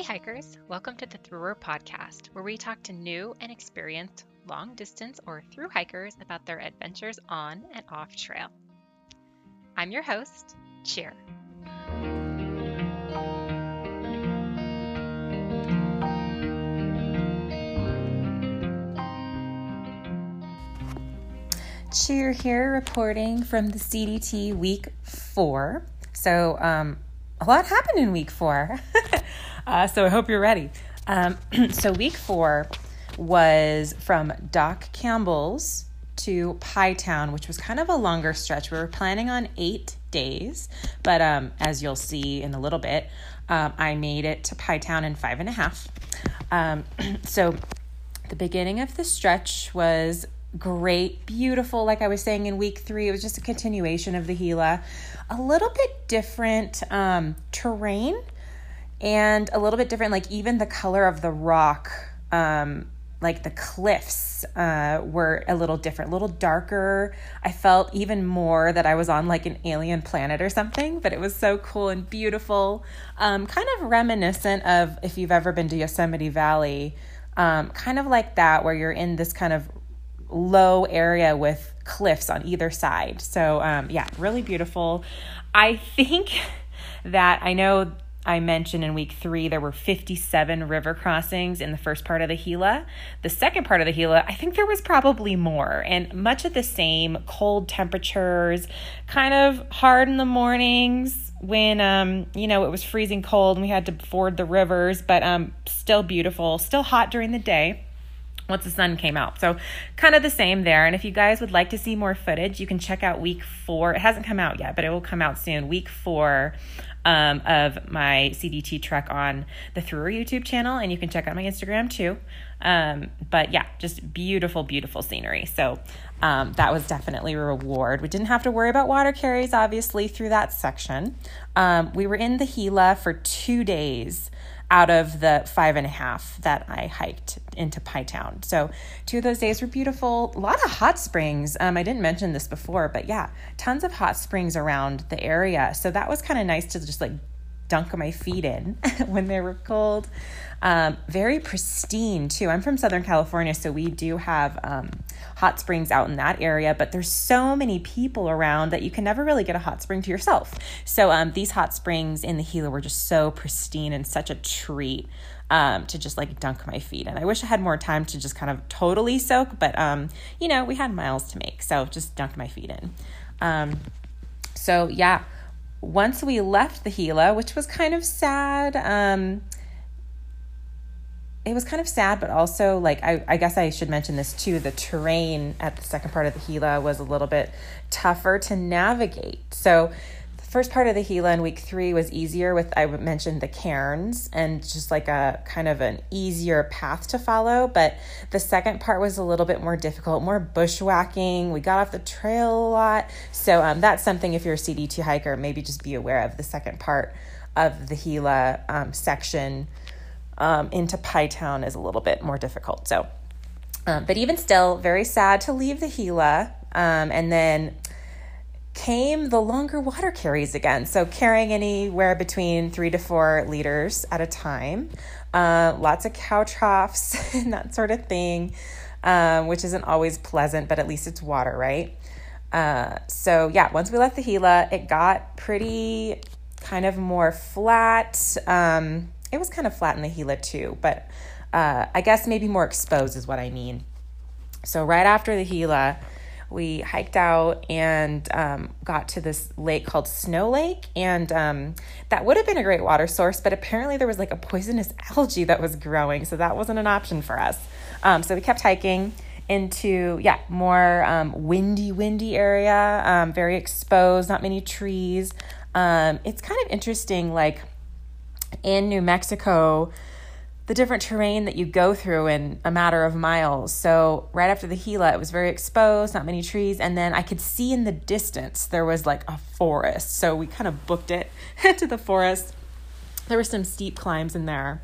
Hey hikers, welcome to the Thruer podcast, where we talk to new and experienced long distance or thru hikers about their adventures on and off trail. I'm your host, Cheer. Cheer here reporting from the CDT week 4. So a lot happened in week 4. So I hope you're ready. So week 4 was from Doc Campbell's to Pie Town, which was kind of a longer stretch. We were planning on 8 days, but as you'll see in a little bit, I made it to Pie Town in 5.5. So the beginning of the stretch was great, beautiful. Like I was saying in week 3, it was just a continuation of the Gila, a little bit different terrain. And a little bit different, like even the color of the rock, like the cliffs were a little different, a little darker. I felt even more that I was on like an alien planet or something, but it was so cool and beautiful. Kind of reminiscent of if you've ever been to Yosemite Valley, kind of like that, where you're in this kind of low area with cliffs on either side. So yeah, really beautiful. I think that I know I mentioned in week 3, there were 57 river crossings in the first part of the Gila. The second part of the Gila, I think there was probably more, and much of the same cold temperatures, kind of hard in the mornings when, it was freezing cold and we had to ford the rivers, but still beautiful, still hot during the day once the sun came out. So kind of the same there. And if you guys would like to see more footage, you can check out week 4. It hasn't come out yet, but it will come out soon. Week 4 of my CDT trek on the Thruer YouTube channel, and you can check out my Instagram too. But yeah, just beautiful, beautiful scenery. So that was definitely a reward. We didn't have to worry about water carries, obviously, through that section. We were in the Gila for 2 days out of the 5.5 that I hiked into Pie Town. So 2 of those days were beautiful. A lot of hot springs. I didn't mention this before, but yeah, tons of hot springs around the area. So that was kind of nice to just like dunk my feet in when they were cold. Very pristine too. I'm from Southern California, so we do have hot springs out in that area, but there's so many people around that you can never really get a hot spring to yourself. So these hot springs in the Gila were just so pristine and such a treat to just like dunk my feet. And I wish I had more time to just kind of totally soak, but we had miles to make, so just dunked my feet in. So yeah, once we left the Gila, which was kind of sad, it was kind of sad, but also like, I guess I should mention this too. The terrain at the second part of the Gila was a little bit tougher to navigate. So the first part of the Gila in week 3 was easier with, I mentioned the cairns and just like a kind of an easier path to follow. But the second part was a little bit more difficult, more bushwhacking. We got off the trail a lot. So that's something if you're a CDT hiker, maybe just be aware of the second part of the Gila section. Into Pie Town is a little bit more difficult. So, but even still, very sad to leave the Gila. And then came the longer water carries again. So carrying anywhere between 3 to 4 liters at a time, lots of cow troughs and that sort of thing, which isn't always pleasant, but at least it's water, right? So yeah, once we left the Gila, it got pretty kind of more flat. It was kind of flat in the Gila too, but I guess maybe more exposed is what I mean. So right after the Gila, we hiked out and got to this lake called Snow Lake, and that would have been a great water source, but apparently there was like a poisonous algae that was growing, so that wasn't an option for us. So we kept hiking into more windy area, very exposed, not many trees. It's kind of interesting, like in New Mexico, the different terrain that you go through in a matter of miles. So right after the Gila, it was very exposed, not many trees. And then I could see in the distance, there was like a forest. So we kind of booked it to the forest. There were some steep climbs in there.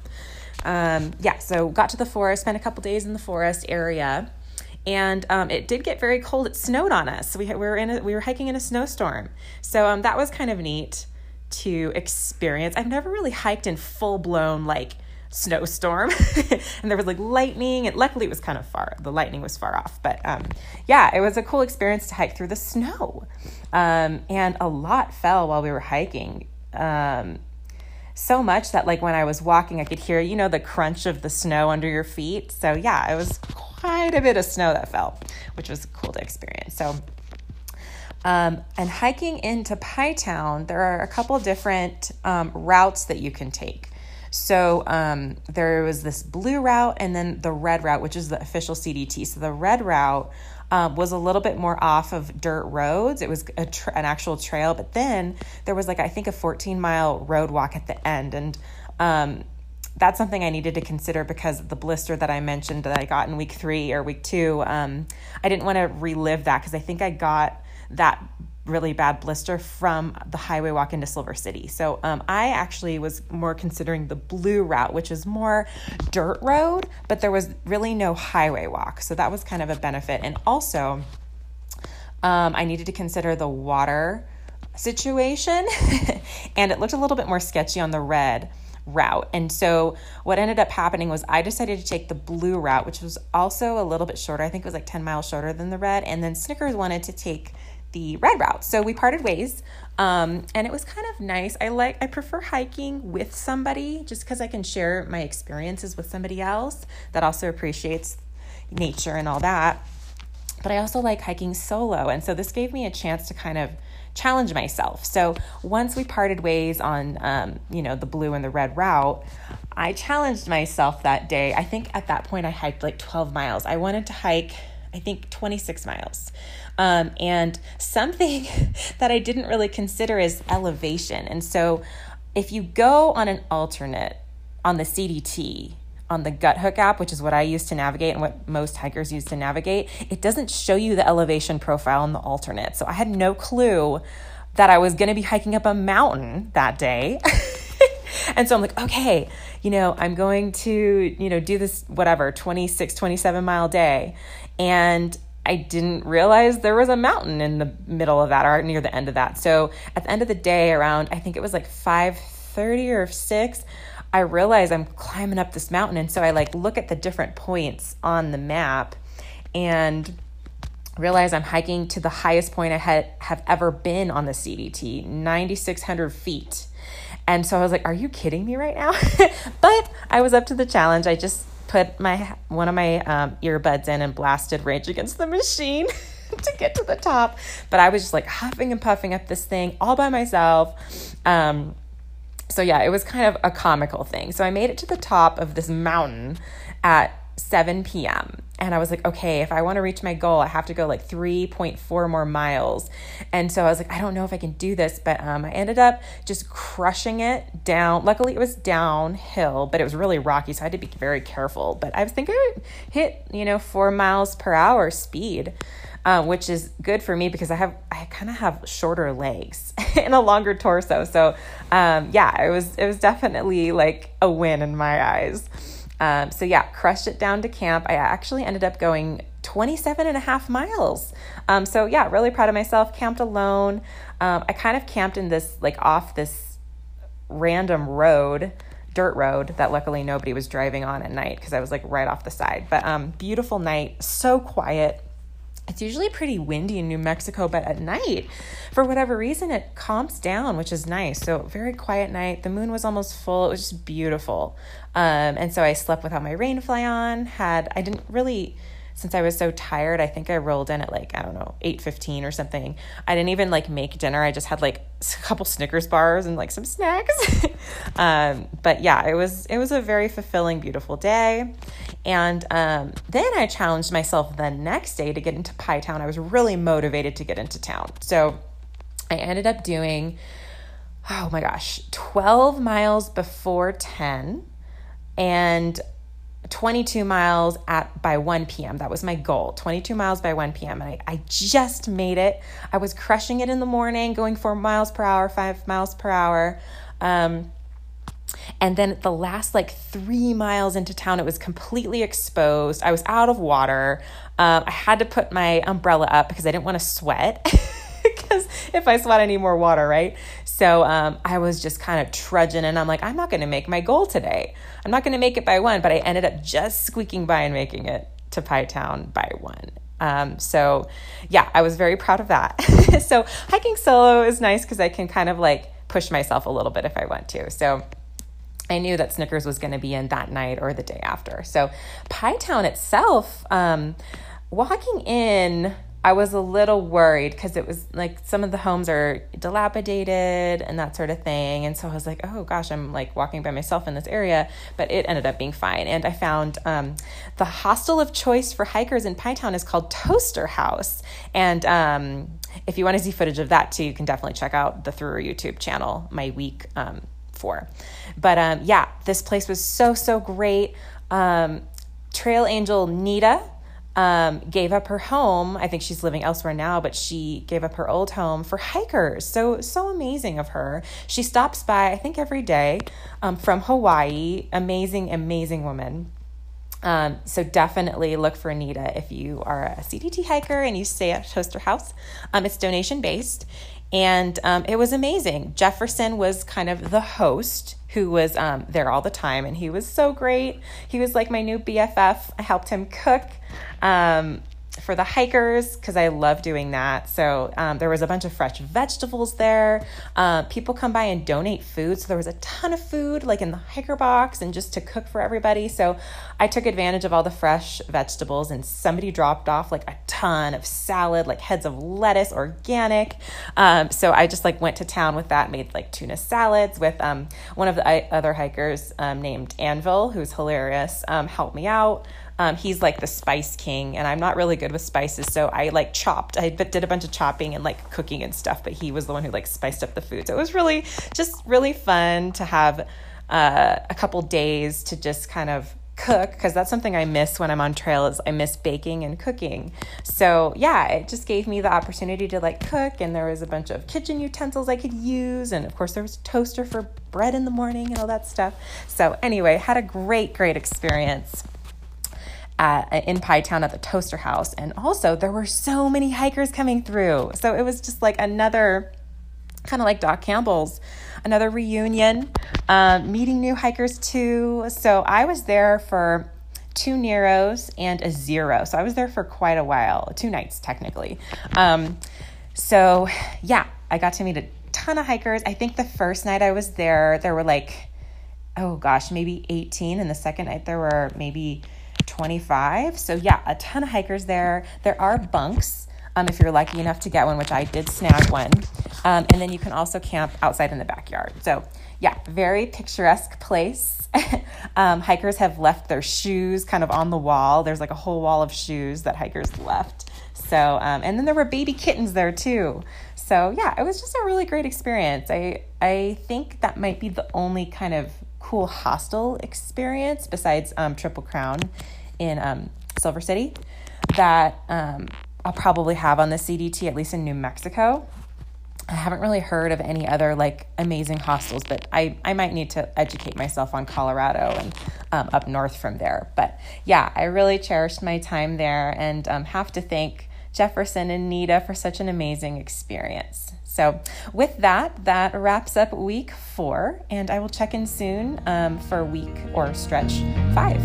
So got to the forest, spent a couple days in the forest area. And it did get very cold. It snowed on us. So we were hiking in a snowstorm. So that was kind of neat to experience. I've never really hiked in full blown like snowstorm and there was like lightning, and luckily it was kind of far, the lightning was far off, but yeah, it was a cool experience to hike through the snow, and a lot fell while we were hiking, so much that like when I was walking I could hear, you know, the crunch of the snow under your feet. So yeah, it was quite a bit of snow that fell, which was cool to experience. So and hiking into Pie Town, there are a couple different routes that you can take. So there was this blue route and then the red route, which is the official CDT. So the red route was a little bit more off of dirt roads. It was an actual trail, but then there was like, I think, a 14-mile road walk at the end. And that's something I needed to consider because the blister that I mentioned that I got in week 3 or week 2, I didn't want to relive that because I think I got that really bad blister from the highway walk into Silver City. So I actually was more considering the blue route, which is more dirt road, but there was really no highway walk. So that was kind of a benefit. And also I needed to consider the water situation and it looked a little bit more sketchy on the red route. And so what ended up happening was I decided to take the blue route, which was also a little bit shorter. I think it was like 10 miles shorter than the red. And then Snickers wanted to take the red route. So we parted ways. And it was kind of nice. I prefer hiking with somebody just because I can share my experiences with somebody else that also appreciates nature and all that. But I also like hiking solo. And so this gave me a chance to kind of challenge myself. So once we parted ways on, you know, the blue and the red route, I challenged myself that day. I think at that point I hiked like 12 miles. I wanted to hike, I think, 26 miles. And something that I didn't really consider is elevation. And so if you go on an alternate on the CDT, on the Guthook app, which is what I use to navigate and what most hikers use to navigate, it doesn't show you the elevation profile on the alternate. So I had no clue that I was going to be hiking up a mountain that day. And so I'm like, okay, you know, I'm going to, you know, do this, whatever, 26, 27 mile day. And I didn't realize there was a mountain in the middle of that or near the end of that. So at the end of the day around, I think it was like 5:30 or 6, I realize I'm climbing up this mountain. And so I like look at the different points on the map and realize I'm hiking to the highest point I have ever been on the CDT, 9,600 feet. And so I was like, are you kidding me right now? But I was up to the challenge. I just put one of my earbuds in and blasted Rage Against the Machine to get to the top. But I was just like huffing and puffing up this thing all by myself. So yeah, it was kind of a comical thing. So I made it to the top of this mountain at 7 p.m. And I was like, okay, if I want to reach my goal, I have to go like 3.4 more miles. And so I was like, I don't know if I can do this, but I ended up just crushing it down. Luckily, it was downhill, but it was really rocky, so I had to be very careful. But I was thinking I would hit, you know, 4 miles per hour speed, which is good for me because I kind of have shorter legs and a longer torso. So yeah, it was definitely like a win in my eyes. So yeah, crushed it down to camp. I actually ended up going 27 and a half miles. So yeah, really proud of myself. Camped alone. I kind of camped in this, like off this random road, dirt road that luckily nobody was driving on at night because I was like right off the side, but beautiful night, so quiet. It's usually pretty windy in New Mexico, but at night, for whatever reason, it calms down, which is nice. So very quiet night. The moon was almost full. It was just beautiful. And so I slept without my rain fly on. I didn't really, since I was so tired, I think I rolled in at like, I don't know, 8:15 or something. I didn't even like make dinner. I just had like a couple Snickers bars and like some snacks. But yeah, it was a very fulfilling, beautiful day. And then I challenged myself the next day to get into Pie Town. I was really motivated to get into town. So I ended up doing, 12 miles before 10 and 22 miles by 1 p.m. That was my goal, 22 miles by 1 p.m. And I just made it. I was crushing it in the morning, going 4 miles per hour, 5 miles per hour. And then the last like 3 miles into town, it was completely exposed. I was out of water. I had to put my umbrella up because I didn't want to sweat. if I swat, I need more water, right? So I was just kind of trudging, and I'm like, I'm not going to make my goal today. I'm not going to make it by one, but I ended up just squeaking by and making it to Pie Town by one. So yeah, I was very proud of that. So hiking solo is nice because I can kind of like push myself a little bit if I want to. So I knew that Snickers was going to be in that night or the day after. So Pie Town itself, walking in, I was a little worried because it was like some of the homes are dilapidated and that sort of thing. And so I was like, oh gosh, I'm like walking by myself in this area, but it ended up being fine. And I found the hostel of choice for hikers in Pie Town is called Toaster House. And if you want to see footage of that too, you can definitely check out the Thruer YouTube channel, my week four. But yeah, this place was so great. Trail angel Nita gave up her home. I think she's living elsewhere now, but she gave up her old home for hikers. So amazing of her. She stops by, I think, every day from Hawaii. Amazing woman. So definitely look for Nita if you are a CDT hiker and you stay at Toaster House. It's donation based. And it was amazing. Jefferson was kind of the host who was there all the time, and he was so great. He was like my new BFF. I helped him cook for the hikers because I love doing that. So there was a bunch of fresh vegetables there. People come by and donate food. So there was a ton of food like in the hiker box and just to cook for everybody. So I took advantage of all the fresh vegetables, and somebody dropped off like a ton of salad, like heads of lettuce, organic. So I just like went to town with that, made like tuna salads with one of the other hikers named Anvil, who's hilarious, helped me out. He's like the spice king, and I'm not really good with spices. So I like chopped, I did a bunch of chopping and like cooking and stuff, but he was the one who like spiced up the food. So it was really fun to have a couple days to just kind of cook, because that's something I miss when I'm on trail is I miss baking and cooking. So yeah, it just gave me the opportunity to like cook, and there was a bunch of kitchen utensils I could use, and of course there was a toaster for bread in the morning and all that stuff. So anyway, had a great experience in Pie Town at the Toaster House. And also there were so many hikers coming through. So it was just like another kind of like Doc Campbell's, another reunion, meeting new hikers too. So I was there for 2 Neros and a zero. So I was there for quite a while, 2 nights technically. So yeah, I got to meet a ton of hikers. I think the first night I was there, there were like, oh gosh, maybe 18. And the second night there were maybe 25. So yeah, a ton of hikers there. There are bunks if you're lucky enough to get one, which I did snag one. And then you can also camp outside in the backyard. So yeah, very picturesque place. Hikers have left their shoes kind of on the wall. There's like a whole wall of shoes that hikers left. So and then there were baby kittens there too. So yeah, it was just a really great experience. I think that might be the only kind of cool hostel experience besides Triple Crown in Silver City that I'll probably have on the CDT, at least in New Mexico. I haven't really heard of any other like amazing hostels, but I might need to educate myself on Colorado and up north from there. But yeah, I really cherished my time there, and have to thank Jefferson and Nita for such an amazing experience. So with that, that wraps up week 4, and I will check in soon for week or stretch 5.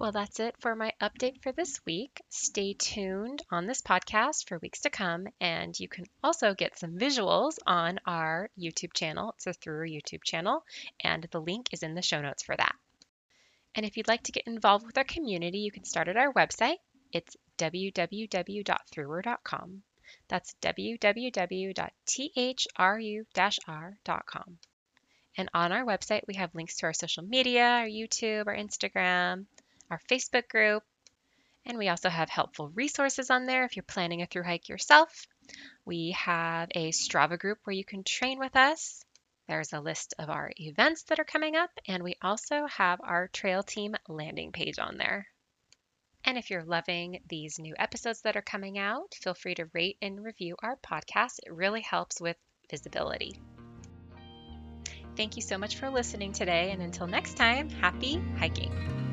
Well, that's it for my update for this week. Stay tuned on this podcast for weeks to come, and you can also get some visuals on our YouTube channel. It's a Thruer YouTube channel, and the link is in the show notes for that. And if you'd like to get involved with our community, you can start at our website. It's www.thruer.com. That's www.thru-r.com. And on our website, we have links to our social media, our YouTube, our Instagram, our Facebook group. And we also have helpful resources on there if you're planning a thru hike yourself. We have a Strava group where you can train with us. There's a list of our events that are coming up, and we also have our trail team landing page on there. And if you're loving these new episodes that are coming out, feel free to rate and review our podcast. It really helps with visibility. Thank you so much for listening today, and until next time, happy hiking.